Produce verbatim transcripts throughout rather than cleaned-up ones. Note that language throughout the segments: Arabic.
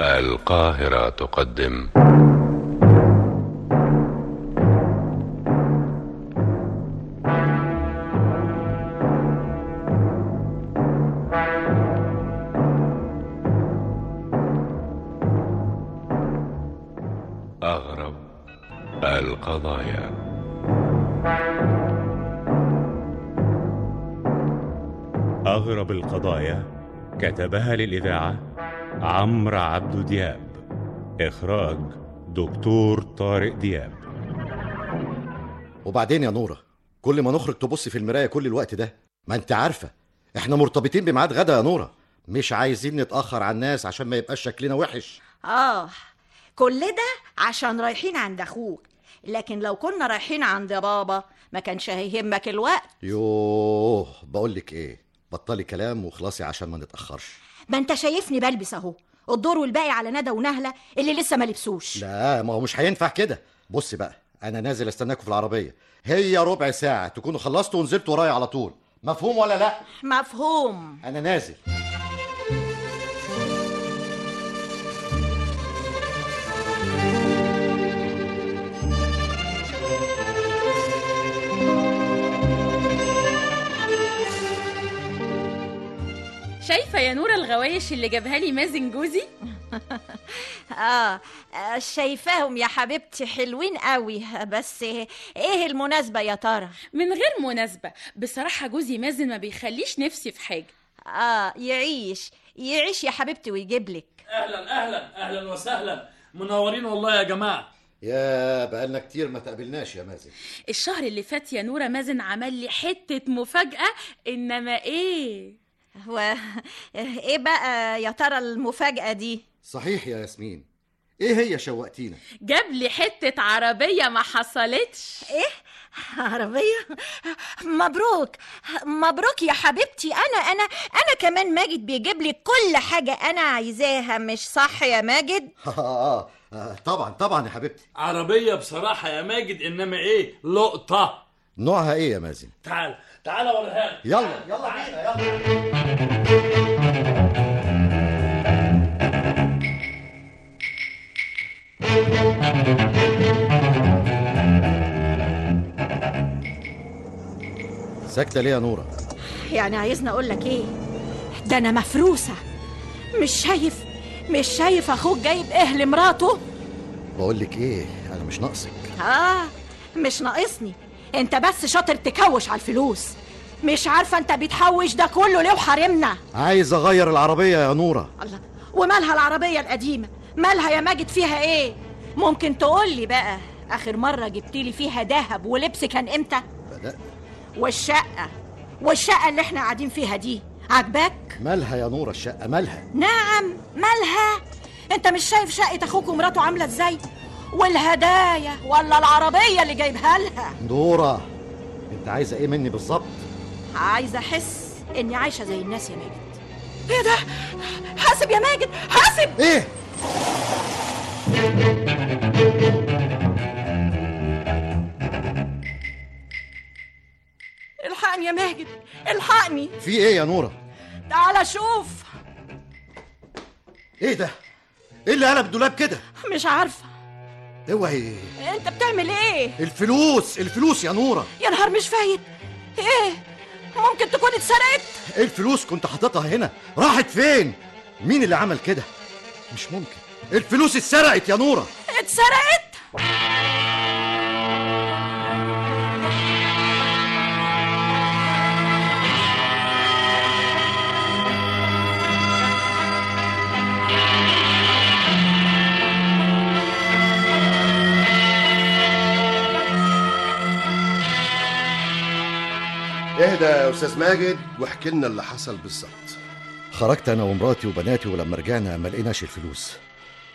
القاهرة تقدم أغرب القضايا. أغرب القضايا كتبها للإذاعة عمرو عبده دياب، إخراج دكتور طارق دياب. وبعدين يا نورة، كل ما نخرج تبص في المراية كل الوقت ده، ما انت عارفة احنا مرتبطين بميعاد غدا يا نورة، مش عايزين نتأخر على الناس عشان ما يبقاش شكلنا وحش. آه كل ده عشان رايحين عند أخوك، لكن لو كنا رايحين عند بابا ما كانش هيهمك الوقت. يوه بقولك ايه، بطلي كلام وخلاصي عشان ما نتأخرش. ما انت شايفني بلبس اهو، الدور والباقي على ندى ونهلة اللي لسه ما لبسوش. لا ما هو مش هينفع كده. بص بقى، انا نازل استناكوا في العربية، هي ربع ساعة تكونوا خلصتوا ونزلتوا ورايا على طول. مفهوم ولا لا؟ مفهوم. انا نازل. شايفة يا نورة الغوايش اللي جابها لي مازن جوزي؟ آه شايفاهم يا حبيبتي، حلوين قوي. بس ايه المناسبة يا ترى؟ من غير مناسبة بصراحة، جوزي مازن ما بيخليش نفسي في حاجة. آه يعيش يعيش يا حبيبتي ويجيب لك. أهلا أهلا أهلا وسهلا، منورين والله يا جماعة. يا بقالنا كتير ما تقابلناش يا مازن. الشهر اللي فات يا نورة مازن عمل لي حتة مفاجأة. إنما ايه هو ايه بقى يا ترى المفاجأة دي؟ صحيح يا ياسمين، ايه هي شوقتينا. جاب لي حتة عربية ما حصلتش. ايه عربية؟ مبروك مبروك يا حبيبتي. انا انا انا كمان ماجد بيجيب لي كل حاجة انا عايزاها، مش صح يا ماجد؟ اه طبعا طبعا يا حبيبتي. عربية بصراحة يا ماجد، انما ايه لقطة. نوعها ايه يا مازن؟ تعال تعال اوريها لك. يلا يلا بينا يلا. ساكتة ليه يا نورة؟ يعني عايزني اقول لك ايه؟ ده انا مفروسة. مش شايف مش شايف اخوك جايب ايه لمراته؟ بقول لك ايه، انا مش ناقصك. اه مش ناقصني انت، بس شاطر تكوش على الفلوس. مش عارفه انت بتحوش ده كله ليه وحارمنا. عايز اغير العربيه يا نوره. الله، ومالها العربيه القديمه؟ مالها يا ماجد؟ فيها ايه؟ ممكن تقولي بقى اخر مره جبتلي فيها دهب ولبس كان امتى؟ بدأ. والشقه والشقه اللي احنا قاعدين فيها دي عجباك؟ مالها يا نوره الشقه؟ مالها؟ نعم مالها. انت مش شايف شقه اخوك ومراته عامله ازاي؟ والهدايا ولا العربية اللي جايبها لها؟ نورة انت عايزة ايه مني بالظبط؟ عايزة احس اني عايشة زي الناس يا ماجد. ايه ده؟ حاسب يا ماجد حاسب. ايه؟ الحقني يا ماجد الحقني. في ايه يا نورة؟ تعال شوف. ايه ده؟ ايه اللي قلب دولاب كده؟ مش عارفة. اوعي. انت بتعمل ايه؟ الفلوس الفلوس يا نوره. يا نهار مش فايت. ايه؟ ممكن تكون اتسرقت؟ الفلوس كنت حاططها هنا، راحت فين؟ مين اللي عمل كده؟ مش ممكن، الفلوس اتسرقت يا نوره. اتسرقت؟ اهدى يا استاذ ماجد واحكي لنا اللي حصل بالظبط. خرجت انا ومراتي وبناتي، ولما رجعنا ما لقيناش الفلوس،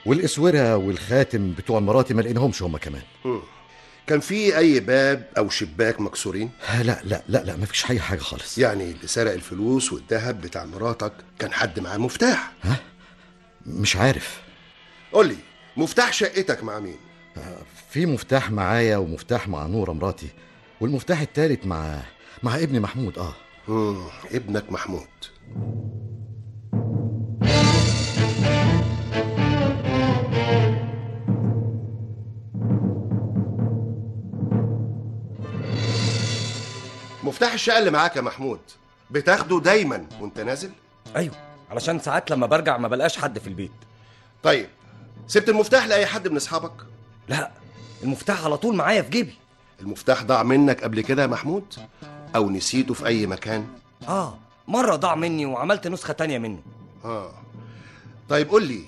والاسوره والخاتم بتوع مراتي ما لقيناهمش هما كمان. مم. كان في اي باب او شباك مكسورين؟ لا لا لا لا، ما فيش اي حاجه خالص. يعني اللي سرق الفلوس والذهب بتاع مراتك كان حد معاه مفتاح؟ ها مش عارف. قول لي، مفتاح شقتك مع مين؟ في مفتاح معايا ومفتاح مع نوره مراتي، والمفتاح الثالث مع مع ابني محمود. اه امم ابنك محمود. مفتاح الشقه اللي معاك يا محمود بتاخده دايما وانت نازل؟ ايوه، علشان ساعات لما برجع ما بلقاش حد في البيت. طيب سبت المفتاح لاي حد من اصحابك؟ لا، المفتاح على طول معايا في جيبي. المفتاح ضاع منك قبل كده يا محمود او نسيته في اي مكان؟ اه، مره ضاع مني وعملت نسخه تانية منه. اه طيب قول لي،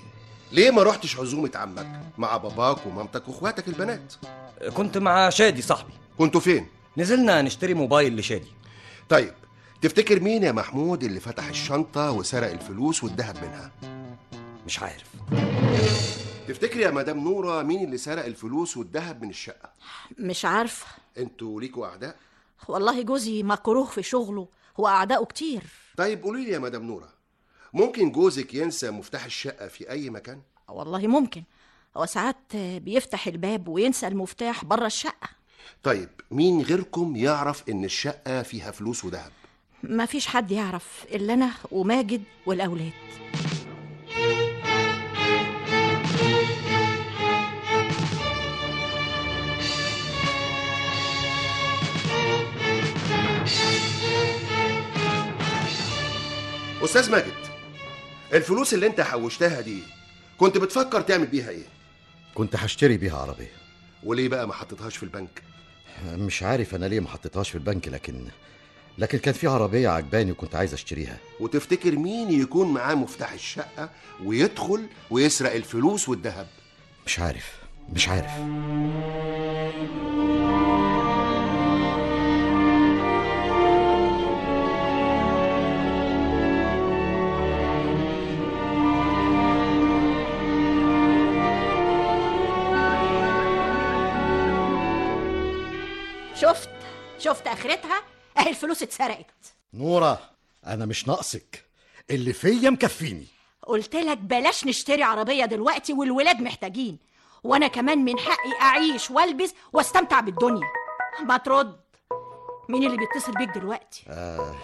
ليه ما رحتش عزومه عمك مع باباك ومامتك واخواتك البنات؟ كنت مع شادي صاحبي. كنتوا فين؟ نزلنا نشتري موبايل لشادي. طيب تفتكر مين يا محمود اللي فتح الشنطه وسرق الفلوس والذهب منها؟ مش عارف. تفتكري يا مدام نوره مين اللي سرق الفلوس والذهب من الشقه؟ مش عارفه. انتوا ليكوا اعداء؟ والله جوزي مكروه في شغله واعدائه كتير. طيب قولي لي يا مدام نوره، ممكن جوزك ينسى مفتاح الشقه في اي مكان؟ والله ممكن، هو ساعات بيفتح الباب وينسى المفتاح بره الشقه. طيب مين غيركم يعرف ان الشقه فيها فلوس وذهب؟ مفيش حد يعرف الا انا وماجد والاولاد. أستاذ ماجد، الفلوس اللي أنت حوشتها دي كنت بتفكر تعمل بيها إيه؟ كنت هشتري بيها عربية. وليه بقى ما حطيتهاش في البنك؟ مش عارف أنا ليه ما حطيتهاش في البنك، لكن لكن كان في عربية عجباني وكنت عايز أشتريها. وتفتكر مين يكون معاه مفتاح الشقة ويدخل ويسرق الفلوس والذهب؟ مش عارف، مش عارف. شفت شفت اخرتها اهي، الفلوس اتسرقت. نوره انا مش ناقصك، اللي فيا مكفيني. قلت لك بلاش نشتري عربيه دلوقتي والولاد محتاجين، وانا كمان من حقي اعيش والبس واستمتع بالدنيا. ما ترد، مين اللي بيتصل بيك دلوقتي؟ آه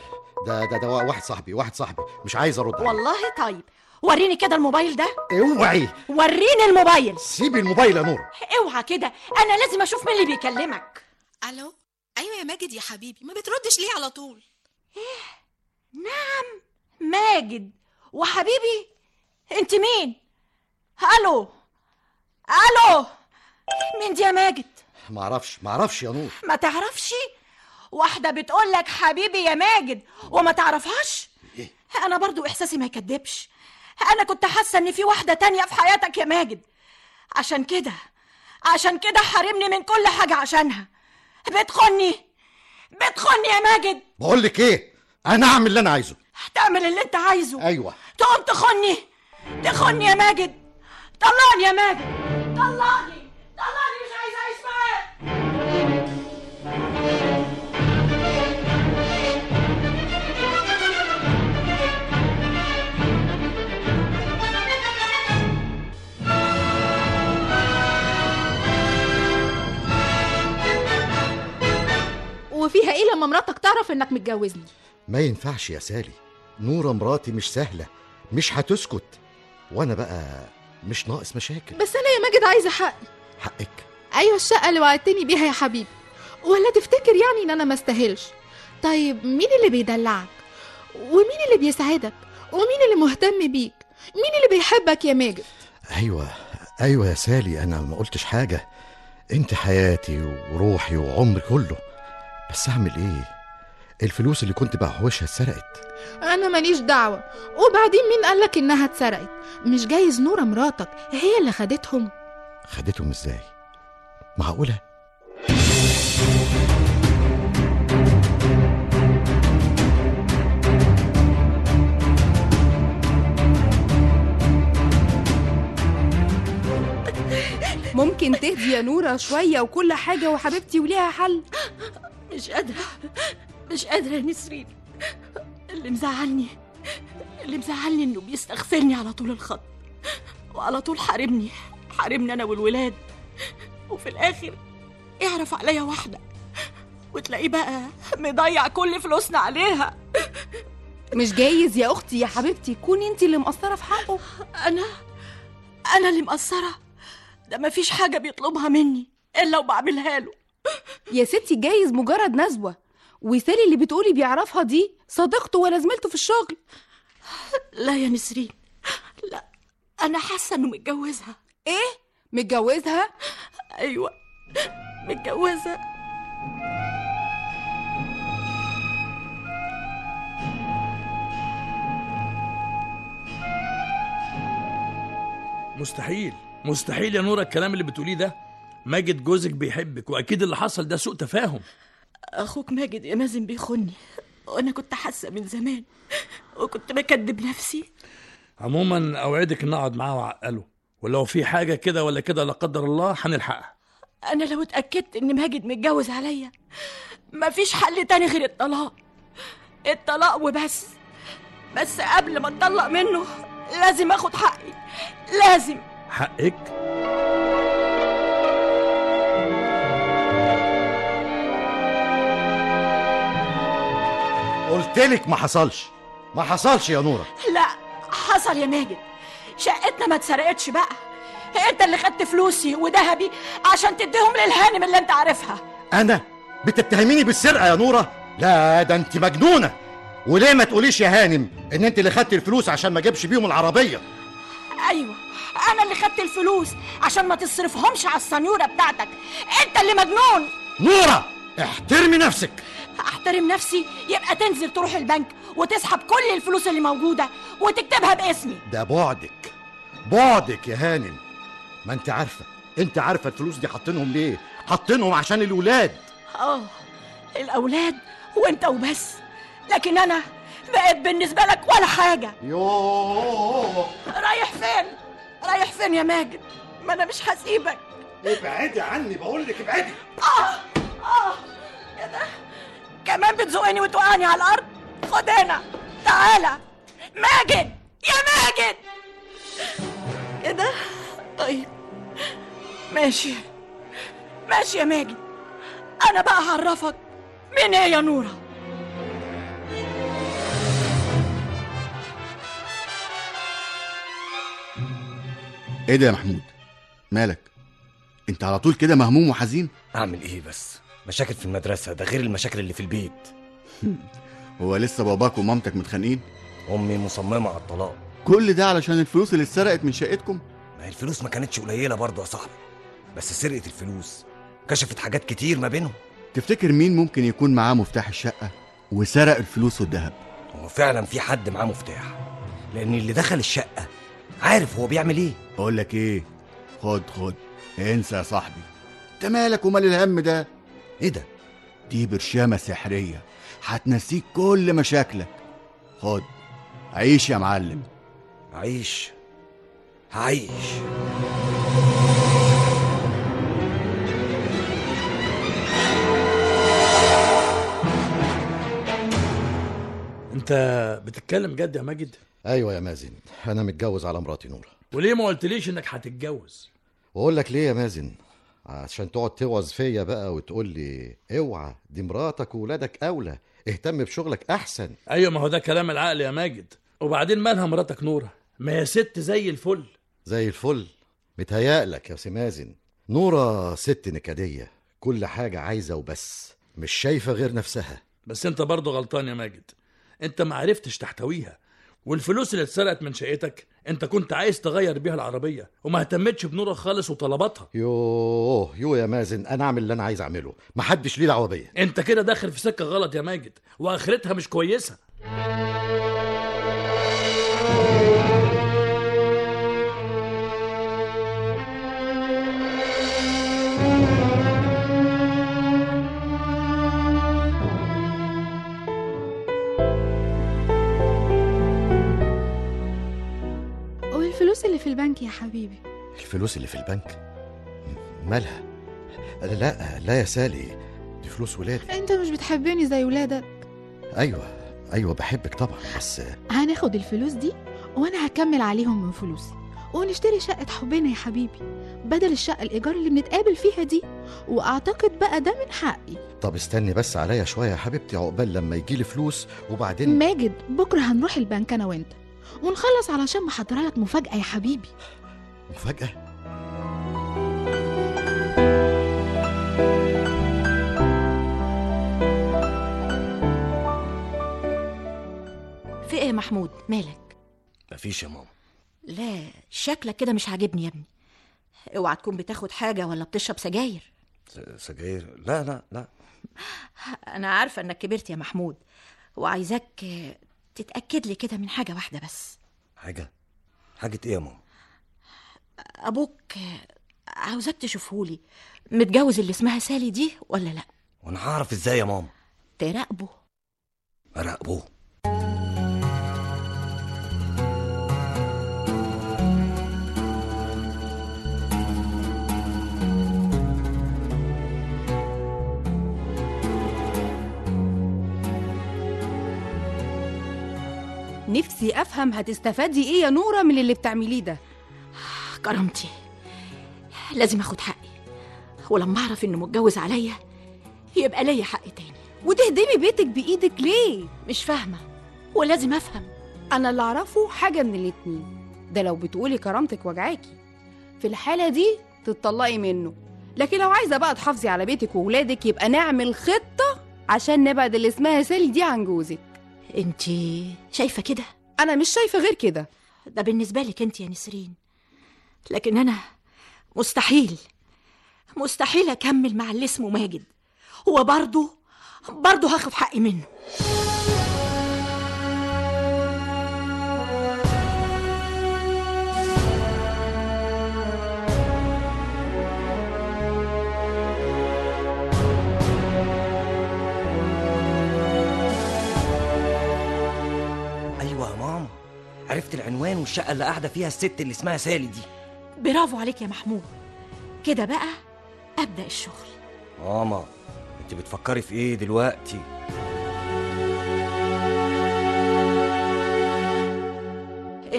ده ده ده واحد صاحبي، واحد صاحبي مش عايز ارد عليه والله. طيب وريني كده الموبايل ده. اوعي وريني الموبايل. سيبي الموبايل يا نوره. اوعى كده، انا لازم اشوف مين اللي بيكلمك. الو، ايوه يا ماجد يا حبيبي، ما بتردش ليه على طول؟ ايه؟ نعم ماجد وحبيبي، انت مين؟ الو الو، مين دي يا ماجد؟ ما اعرفش ما اعرفش يا نور. ما تعرفش؟ واحده بتقول لك حبيبي يا ماجد وما تعرفهاش؟ إيه؟ انا برضو احساسي ما يكدبش، انا كنت حاسه ان في واحده تانية في حياتك يا ماجد، عشان كده عشان كده حارمني من كل حاجه عشانها. بتخني بتخني يا ماجد. بقول لك ايه، انا اعمل اللي انا عايزه. هتعمل اللي انت عايزه؟ ايوه. تقوم تخني تخني يا ماجد. طلعني يا ماجد، طلعني طلعني، مش عايزه اعيش معاك. وفيها ايه لما مراتك تعرف انك متجوزني؟ ما ينفعش يا سالي، نورة مراتي مش سهلة، مش هتسكت، وانا بقى مش ناقص مشاكل. بس انا يا ماجد عايزة حقي. حقك؟ ايوه، الشقة اللي وعدتني بيها يا حبيبي، ولا تفتكر يعني ان انا ما استاهلش؟ طيب مين اللي بيدلعك ومين اللي بيساعدك ومين اللي مهتم بيك؟ مين اللي بيحبك يا ماجد؟ ايوه ايوه يا سالي، انا ما قلتش حاجة، انت حياتي وروحي وعمري كله. بس اعمل ايه؟ الفلوس اللي كنت بحوشها اتسرقت. انا ماليش دعوه، وبعدين مين قالك انها اتسرقت؟ مش جايز نوره مراتك هي اللي خدتهم. خدتهم ازاي؟ معقوله؟ ممكن تهدي يا نوره شويه وكل حاجه وحبيبتي وليها حل. مش قادرة مش قادرة يا نسرين، اللي مزعلني اللي مزعلني إنه بيستغسلني على طول الخط، وعلى طول حاربني حاربني أنا والولاد، وفي الآخر يعرف عليا واحدة وتلاقيه بقى مضيع كل فلوسنا عليها. مش جايز يا أختي يا حبيبتي تكوني أنت اللي مقصرة في حقه. أنا أنا اللي مقصرة؟ ده مفيش حاجة بيطلبها مني إلا وبعملها له. يا ستي جايز مجرد نزوة، وسالي اللي بتقولي بيعرفها دي صديقته ولا زميلته في الشغل؟ لا يا نسرين، لا، أنا حاسة إنه متجوزها. إيه؟ متجوزها؟ أيوة متجوزها. مستحيل مستحيل يا نورة الكلام اللي بتقوليه ده. ماجد جوزك بيحبك، وأكيد اللي حصل ده سوء تفاهم. أخوك ماجد يا مازن بيخوني، وأنا كنت حاسة من زمان، وكنت بكذب نفسي. عموما أوعدك إن أقعد معاه وأعقله، ولو في حاجة كده ولا كده لا قدر الله هنلحقها. أنا لو اتأكدت إن ماجد متجوز عليا مفيش حل تاني غير الطلاق، الطلاق وبس. بس قبل ما أتطلق منه لازم أخد حقي، لازم. حقك؟ قلتلك ما حصلش، ما حصلش يا نورة. لا حصل يا ماجد، شقتنا ما اتسرقتش بقى. انت اللي خدت فلوسي وذهبي عشان تديهم للهانم اللي انت عارفها. انا؟ بتتهميني بالسرقة يا نورة؟ لا ده انت مجنونة. وليه ما تقوليش يا هانم ان انت اللي خدت الفلوس عشان ما جابش بيهم العربية؟ ايوه انا اللي خدت الفلوس عشان ما تصرفهمش على السنيورة بتاعتك. انت اللي مجنون. نورة احترمي نفسك. احترم نفسي؟ يبقى تنزل تروح البنك وتسحب كل الفلوس اللي موجودة وتكتبها باسمي. ده بعدك، بعدك يا هانم. ما انت عارفة، انت عارفة الفلوس دي حاطينهم ليه؟ حاطينهم عشان الولاد. اه الاولاد وانت وبس، لكن انا بقيت بالنسبة لك ولا حاجة. يوه رايح فين؟ رايح فين يا ماجد؟ ما انا مش هسيبك. ابعدي عني بقول لك، ابعدي. اه اه كده كمان بتزقني وتوقعني على الارض. خد هنا، تعالى ماجد يا ماجد. كده طيب ماشي ماشي يا ماجد. انا بقى هعرفك مين هي يا نورة. ايه ده يا محمود؟ مالك انت على طول كده مهموم وحزين؟ اعمل ايه بس، مشاكل في المدرسة ده غير المشاكل اللي في البيت. هو لسه باباك ومامتك متخانقين؟ أمي مصممة على الطلاق. كل ده علشان الفلوس اللي اتسرقت من شقتكم؟ ما هي الفلوس ما كانتش قليلة برضه يا صاحبي، بس سرقة الفلوس كشفت حاجات كتير ما بينهم. تفتكر مين ممكن يكون معاه مفتاح الشقة وسرق الفلوس والذهب؟ هو فعلا في حد معاه مفتاح، لأن اللي دخل الشقة عارف هو بيعمل ايه. أقول لك ايه، خد خد انسى يا صاحبي. انت مالك ومال الهم ده؟ ايه ده؟ دي برشامة سحرية هتنسيك كل مشاكلك. خد عيش يا معلم. عيش؟ هعيش. انت بتتكلم جد يا ماجد؟ ايوه يا مازن، انا متجوز على مراتي نورة. وليه ما قلتليش انك هتتجوز؟ واقول لك ليه يا مازن، عشان تقعد توعظ فيا بقى وتقول لي اوعى دي مراتك وولادك اولى، اهتم بشغلك احسن. ايوه ما هو ده كلام العقل يا ماجد. وبعدين مالها مراتك نوره؟ ما هي ست زي الفل. زي الفل؟ متهيألك يا سي مازن، نوره ست نكديه، كل حاجه عايزه وبس، مش شايفه غير نفسها. بس انت برضه غلطان يا ماجد، انت ما عرفتش تحتويها. والفلوس اللي اتسرقت من شقتك انت كنت عايز تغير بيها العربيه، وما اهتمتش بنورة خالص وطلباتها. يوه يوه يا مازن، انا اعمل اللي انا عايز اعمله، محدش ليه دعوه بيا. انت كده داخل في سكه غلط يا ماجد، واخرتها مش كويسه. اللي في البنك يا حبيبي. الفلوس اللي في البنك؟ مالها؟ لا لا يا سالي، دي فلوس ولادي. انت مش بتحبني زي ولادك؟ ايوه ايوه بحبك طبعا، بس هناخد الفلوس دي وانا هكمل عليهم من فلوسي، ونشتري شقة حبنا يا حبيبي بدل الشقة الايجار اللي بنتقابل فيها دي، واعتقد بقى ده من حقي. طب استني بس عليا شوية يا حبيبتي، عقبال لما يجيلي فلوس. وبعدين ماجد بكرة هنروح البنك انا وانت ونخلص، علشان محضره لك مفاجأة يا حبيبي. مفاجأة؟ محمود، مالك؟ مفيش يا ماما. لا، شكلك كده مش عاجبني يا ابني. اوعى تكون بتاخد حاجة ولا بتشرب سجاير. سجاير؟ لا لا لا. أنا عارفة أنك كبرت يا محمود، وعايزاك تتأكد لي كده من حاجة واحدة بس. حاجة؟ حاجة إيه يا ماما؟ أبوك عاوزك تشوفهولي، متجوز اللي اسمها سالي دي ولا لأ؟ وأنا هعرف إزاي يا ماما؟ تراقبه. أراقبه؟ نفسي أفهم هتستفادي إيه يا نورة من اللي بتعمليه ده؟ كرامتي، لازم أخد حقي، ولما أعرف إنه متجوز عليا يبقى ليا حق تاني. وتهدمي بيتك بإيدك ليه؟ مش فاهمة ولازم أفهم. أنا اللي أعرفه حاجة من الاتنين، ده لو بتقولي كرامتك وجعاكي في الحالة دي تتطلقي منه، لكن لو عايزة بقى تحافظي على بيتك وولادك يبقى نعمل خطة عشان نبعد اللي اسمها سالي دي عن جوزك. انتي شايفة كده؟ أنا مش شايفة غير كده، ده بالنسبة لك انتي يا نسرين، لكن أنا مستحيل مستحيل أكمل مع اللي اسمه ماجد، وبرضه برضه هاخد حقي منه. أيوة يا ماما، عرفت العنوان والشقة اللي قاعدة فيها الست اللي اسمها سالي دي. برافو عليك يا محمود، كده بقى أبدأ الشغل. ماما انت بتفكري في ايه دلوقتي؟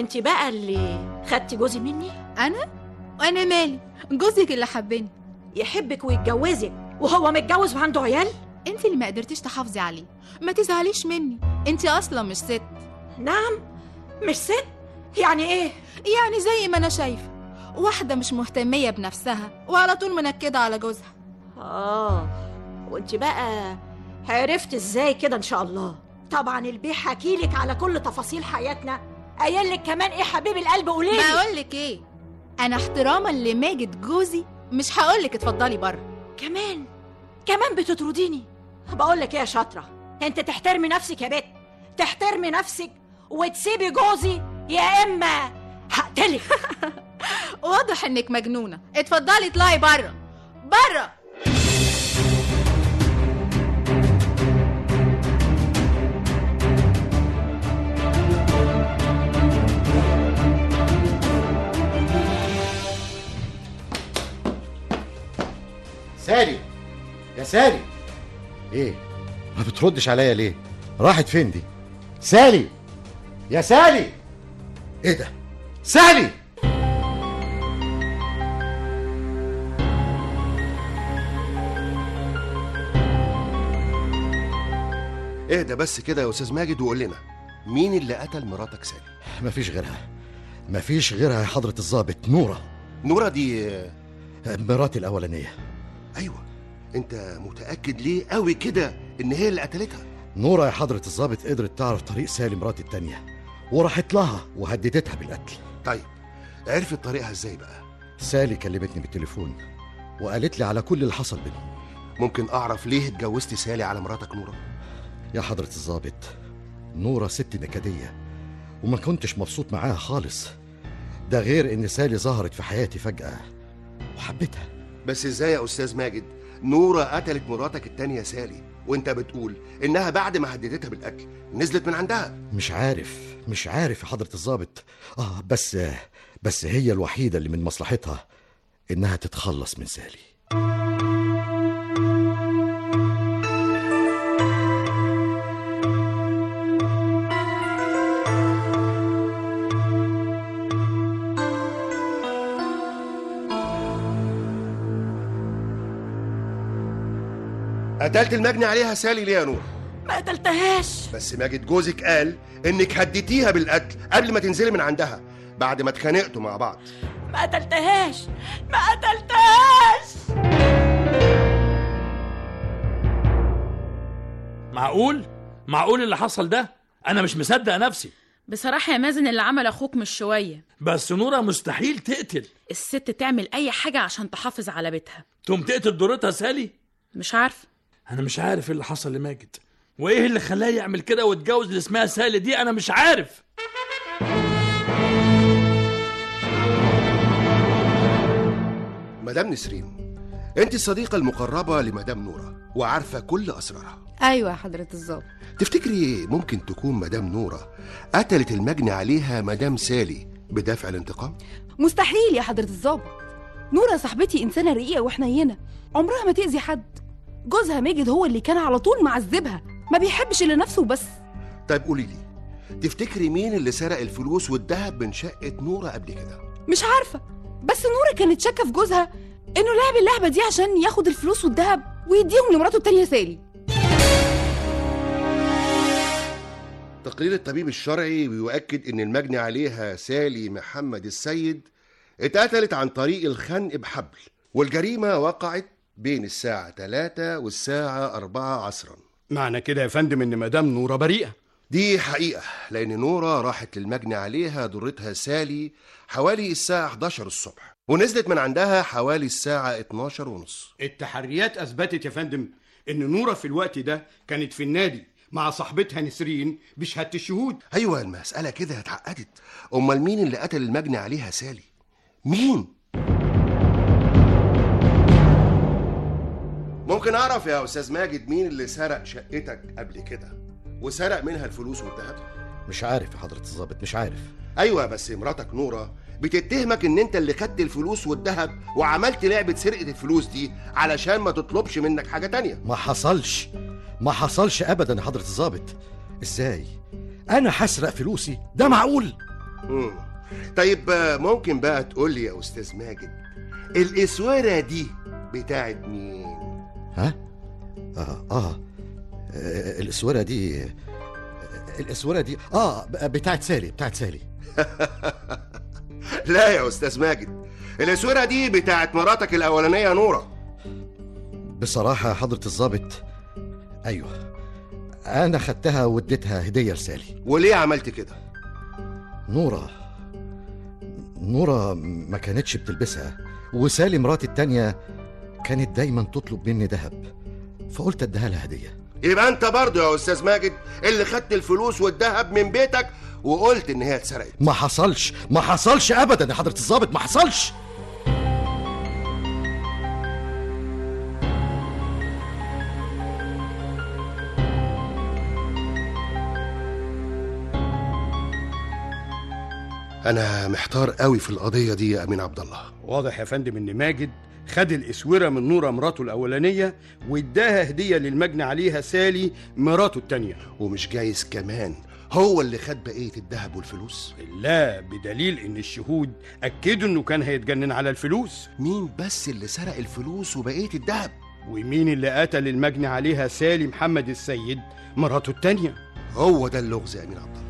انت بقى اللي خدتي جوزي مني. انا؟ وانا مالي؟ جوزك اللي حبني، يحبك ويتجوزك وهو متجوز وعنده عيال. انت اللي ما قدرتيش تحافظي عليه، ما تزعليش مني، انت اصلا مش ست. نعم مش ست؟ يعني ايه؟ يعني زي ما انا شايفه، واحده مش مهتميه بنفسها وعلى طول منكده على جوزها. اه، وانت بقى عرفت ازاي كده؟ ان شاء الله طبعا البيه حكيلك على كل تفاصيل حياتنا، قايلك كمان ايه حبيب القلب. قوليلي. بقولك ايه، انا احتراما لماجد جوزي مش هقولك اتفضلي بره. كمان كمان بتطرديني. بقولك ايه يا شاطره، انت تحترمي نفسك يا بت، تحترمي نفسك وتسيبي جوزي يا اما هقتلك. واضح انك مجنونه، اتفضلي اطلعي بره بره. سالي، يا سالي، ايه ما بتردش عليا ليه؟ راحت فين دي؟ سالي، يا سالي، ايه ده؟ سالي. اهدى بس كده يا استاذ ماجد، وقول لنا مين اللي قتل مراتك سالي؟ مفيش غيرها، مفيش غيرها يا حضرة الضابط. نورة. نورة دي مراتي الاولانية. ايوه، انت متاكد ليه قوي كده ان هي اللي قتلتها؟ نورة يا حضرة الضابط قدرت تعرف طريق سالي مراتي التانية، وراحت لها وهددتها بالقتل. طيب عرفت طريقها ازاي بقى؟ سالي كلمتني بالتليفون وقالت لي على كل اللي حصل بينهم. ممكن اعرف ليه اتجوزت سالي على مراتك نورة؟ يا حضرة الضابط، نورة ست نكدية وما كنتش مبسوط معاها خالص، ده غير ان سالي ظهرت في حياتي فجأة وحبيتها. بس ازاي يا استاذ ماجد نورة قتلت مراتك التانية سالي وانت بتقول انها بعد ما هددتها بالقتل نزلت من عندها؟ مش عارف، مش عارف يا حضرة الضابط. اه بس بس هي الوحيدة اللي من مصلحتها انها تتخلص من سالي. قتلت المجني عليها سالي ليه يا نور؟ ما قتلتهاش. بس ماجد جوزك قال انك هديتيها بالقتل قبل ما تنزلي من عندها بعد ما اتخانقتوا مع بعض. ما قتلتهاش، ما قتلتهاش. معقول؟ معقول اللي حصل ده؟ انا مش مصدق نفسي. بصراحة يا مازن اللي عمل أخوك مش شوية. بس نورة مستحيل تقتل. الست تعمل أي حاجة عشان تحافظ على بيتها. تقوم تقتل ضرتها سالي؟ مش عارف. أنا مش عارف إيه اللي حصل لماجد وإيه اللي خلاه يعمل كده واتجوز اللي اسمها سالي دي، أنا مش عارف. مدام نسرين، أنت الصديقة المقربة لمدام نورة وعارفة كل أسرارها. أيوة حضرة الضابط. تفتكري ممكن تكون مدام نورة قتلت المجني عليها مدام سالي بدافع الانتقام؟ مستحيل يا حضرة الضابط. نورة صاحبتي إنسانة رقيقة وحنينة، عمرها ما تأذي حد. جوزها ماجد هو اللي كان على طول معذبها، ما بيحبش إلا نفسه وبس. طيب قولي لي، تفتكري مين اللي سرق الفلوس والذهب من شقة نورة قبل كده؟ مش عارفة، بس نورة كانت شاكة في جوزها إنه لعب اللعبة دي عشان ياخد الفلوس والذهب ويديهم لمراته التانية سالي. تقرير الطبيب الشرعي بيؤكد ان المجني عليها سالي محمد السيد اتقتلت عن طريق الخنق بحبل، والجريمه وقعت بين الساعه تلاتة والساعه أربعة عصرا. معنى كده يا فندم ان مدام نوره بريئه؟ دي حقيقه، لان نوره راحت للمجني عليها ضرتها سالي حوالي الساعه حداشر الصبح ونزلت من عندها حوالي الساعه اتناشر ونص. التحريات اثبتت يا فندم ان نوره في الوقت ده كانت في النادي مع صاحبتها نسرين بشهادة الشهود. أيوة، المسألة كده اتعقدت. أمال مين اللي قتل المجني عليها سالي؟ مين؟ ممكن أعرف يا أستاذ ماجد مين اللي سرق شقتك قبل كده وسرق منها الفلوس والذهب؟ مش عارف يا حضرة الضابط، مش عارف. أيوة، بس مراتك نورة بتتهمك إن أنت اللي خدت الفلوس والذهب وعملت لعبة سرقة الفلوس دي علشان ما تطلبش منك حاجة تانية. ما حصلش، ما حصلش أبداً يا حضرة الضابط. إزاي؟ أنا حسرق فلوسي؟ ده معقول؟ مم. طيب ممكن بقى تقول لي يا أستاذ ماجد الإسوارة دي بتاعت مين؟ ها؟ آه آه الإسوارة دي الإسوارة دي آه بتاعت سالي بتاعت سالي لا يا أستاذ ماجد، الإسوارة دي بتاعت مراتك الأولانية نورة. بصراحة يا حضرة الضابط، أيوة، أنا خدتها واديتها هدية لسالي. وليه عملت كده؟ نورة نورة ما كانتش بتلبسها، وسالي مراتي التانية كانت دايما تطلب مني دهب، فقلت اديها لها هدية. يبقى أنت برضه يا أستاذ ماجد اللي خدت الفلوس والدهب من بيتك وقلت إن هي اتسرقت. ما حصلش، ما حصلش أبدا يا حضرة الضابط، ما حصلش. أنا محتار قوي في القضية دي يا أمين عبد الله. واضح يا فندم إن ماجد خد الإسورة من نورة مراته الأولانية واداها هدية للمجني عليها سالي مراته التانية. ومش جايز كمان هو اللي خد بقية الذهب والفلوس؟ لا، بدليل إن الشهود أكدوا إنه كان هيتجنن على الفلوس. مين بس اللي سرق الفلوس وبقية الذهب؟ ومين اللي قتل المجني عليها سالي محمد السيد مراته التانية؟ هو ده اللغز يا أمين عبد الله.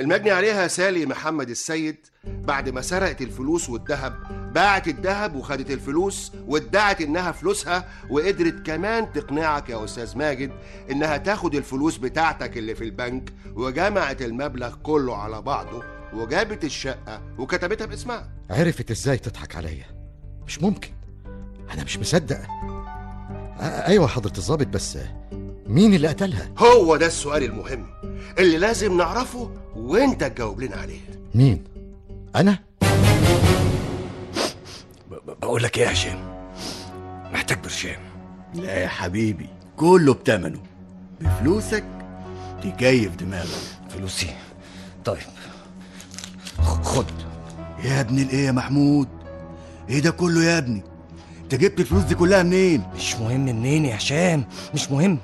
المجني عليها سالي محمد السيد بعد ما سرقت الفلوس والذهب باعت الذهب وخدت الفلوس وادعت انها فلوسها، وقدرت كمان تقنعك يا أستاذ ماجد انها تاخد الفلوس بتاعتك اللي في البنك، وجمعت المبلغ كله على بعضه وجابت الشقة وكتبتها باسمها. عرفت ازاي تضحك عليا؟ مش ممكن، انا مش مصدق. ايوه حضرة الضابط، بس مين اللي قتلها؟ هو ده السؤال المهم اللي لازم نعرفه وانت تجاوب لنا عليه. مين؟ انا؟ بقول لك ايه يا هشام، محتاج برشام. لا يا حبيبي، كله بتمنه، بفلوسك تكيف دماغك. فلوسي؟ طيب خد يا ابني. الايه يا محمود؟ ايه ده كله يا ابني؟ انت جبت الفلوس دي كلها منين؟ مش مهم منين يا هشام، مش مهم،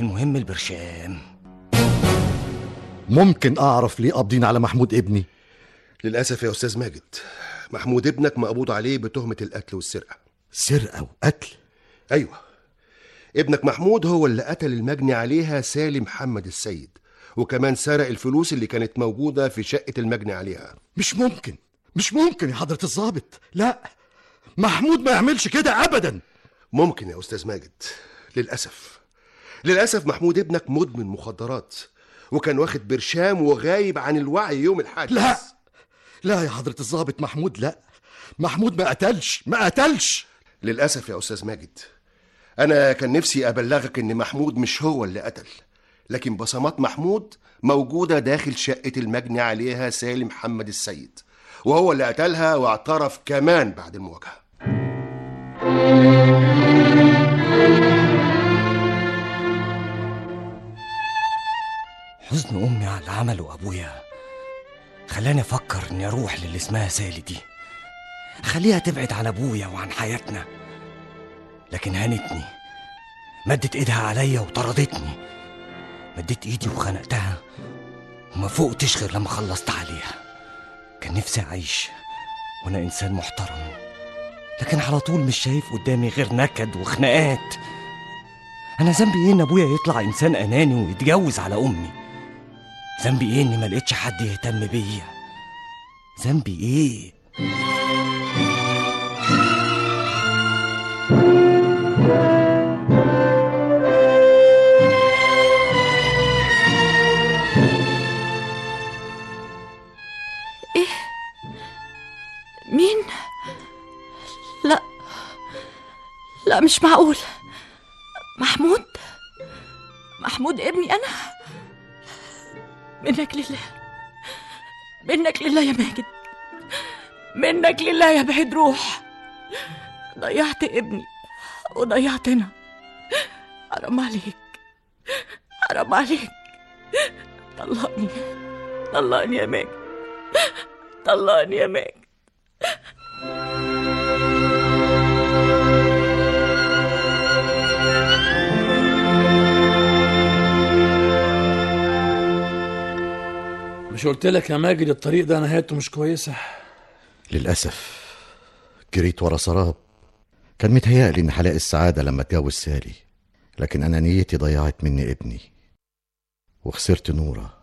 المهم البرشام. ممكن أعرف ليه قابضين على محمود ابني؟ للأسف يا أستاذ ماجد، محمود ابنك مقبوض عليه بتهمة القتل والسرقة. سرقة وقتل؟ أيوة، ابنك محمود هو اللي قتل المجني عليها سالي محمد السيد، وكمان سرق الفلوس اللي كانت موجودة في شقة المجني عليها. مش ممكن، مش ممكن يا حضرة الضابط، لا محمود ما يعملش كده أبدا. ممكن يا أستاذ ماجد، للأسف للأسف محمود ابنك مدمن مخدرات، وكان واخد برشام وغايب عن الوعي يوم الحادث. لا لا يا حضرة الضابط، محمود لا، محمود ما قتلش ما قتلش. للأسف يا أستاذ ماجد، أنا كان نفسي أبلغك إن محمود مش هو اللي قتل، لكن بصمات محمود موجودة داخل شقة المجني عليها سالم محمد السيد، وهو اللي قتلها واعترف كمان بعد المواجهة. حزن أمي على اللي عمله أبويا خلاني أفكر إني أروح للي اسمها سالي دي، خليها تبعد عن أبويا وعن حياتنا، لكن هانتني، مدت إيدها عليا وطردتني، مديت إيدي وخنقتها وما فوقتش غير لما خلصت عليها. كان نفسي أعيش وأنا إنسان محترم، لكن على طول مش شايف قدامي غير نكد وخناقات. أنا ذنبي إيه إن أبويا يطلع إنسان أناني ويتجوز على أمي؟ ذنبي إيه إني ما لقيتش حد يهتم بيا؟ ذنبي إيه؟ مين؟ لا لا مش معقول، محمود محمود ابني أنا. منك لله منك لله يا ماجد، منك لله يا بعيد روح، ضيعت ابني وضيعتنا، حرام عليك حرام عليك، طلقني طلقني يا ماجد، طلقني يا ماجد. مش قلت لك يا ماجد الطريق ده نهايته مش كويسة؟ للأسف جريت ورا سراب، كان متهيألي إن هلاقي السعادة لما اتجوز سالي، لكن أنا نيتي ضيعت مني ابني، وخسرت نورة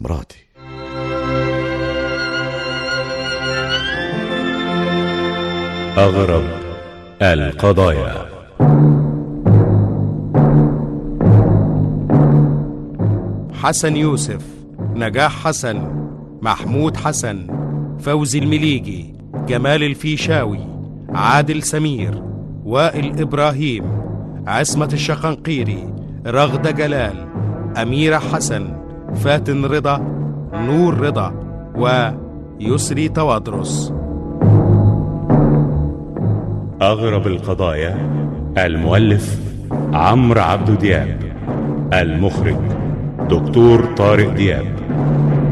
مراتي. أغرب القضايا. حسن يوسف، نجاح حسن، محمود حسن، فوزي المليجي، جمال الفيشاوي، عادل سمير، وائل إبراهيم، عسمة الشقنقيري، رغد جلال، أميرة حسن، فاتن رضا، نور رضا، ويسري توادرس. أغرب القضايا، المؤلف عمرو عبده دياب، المخرج دكتور طارق دياب.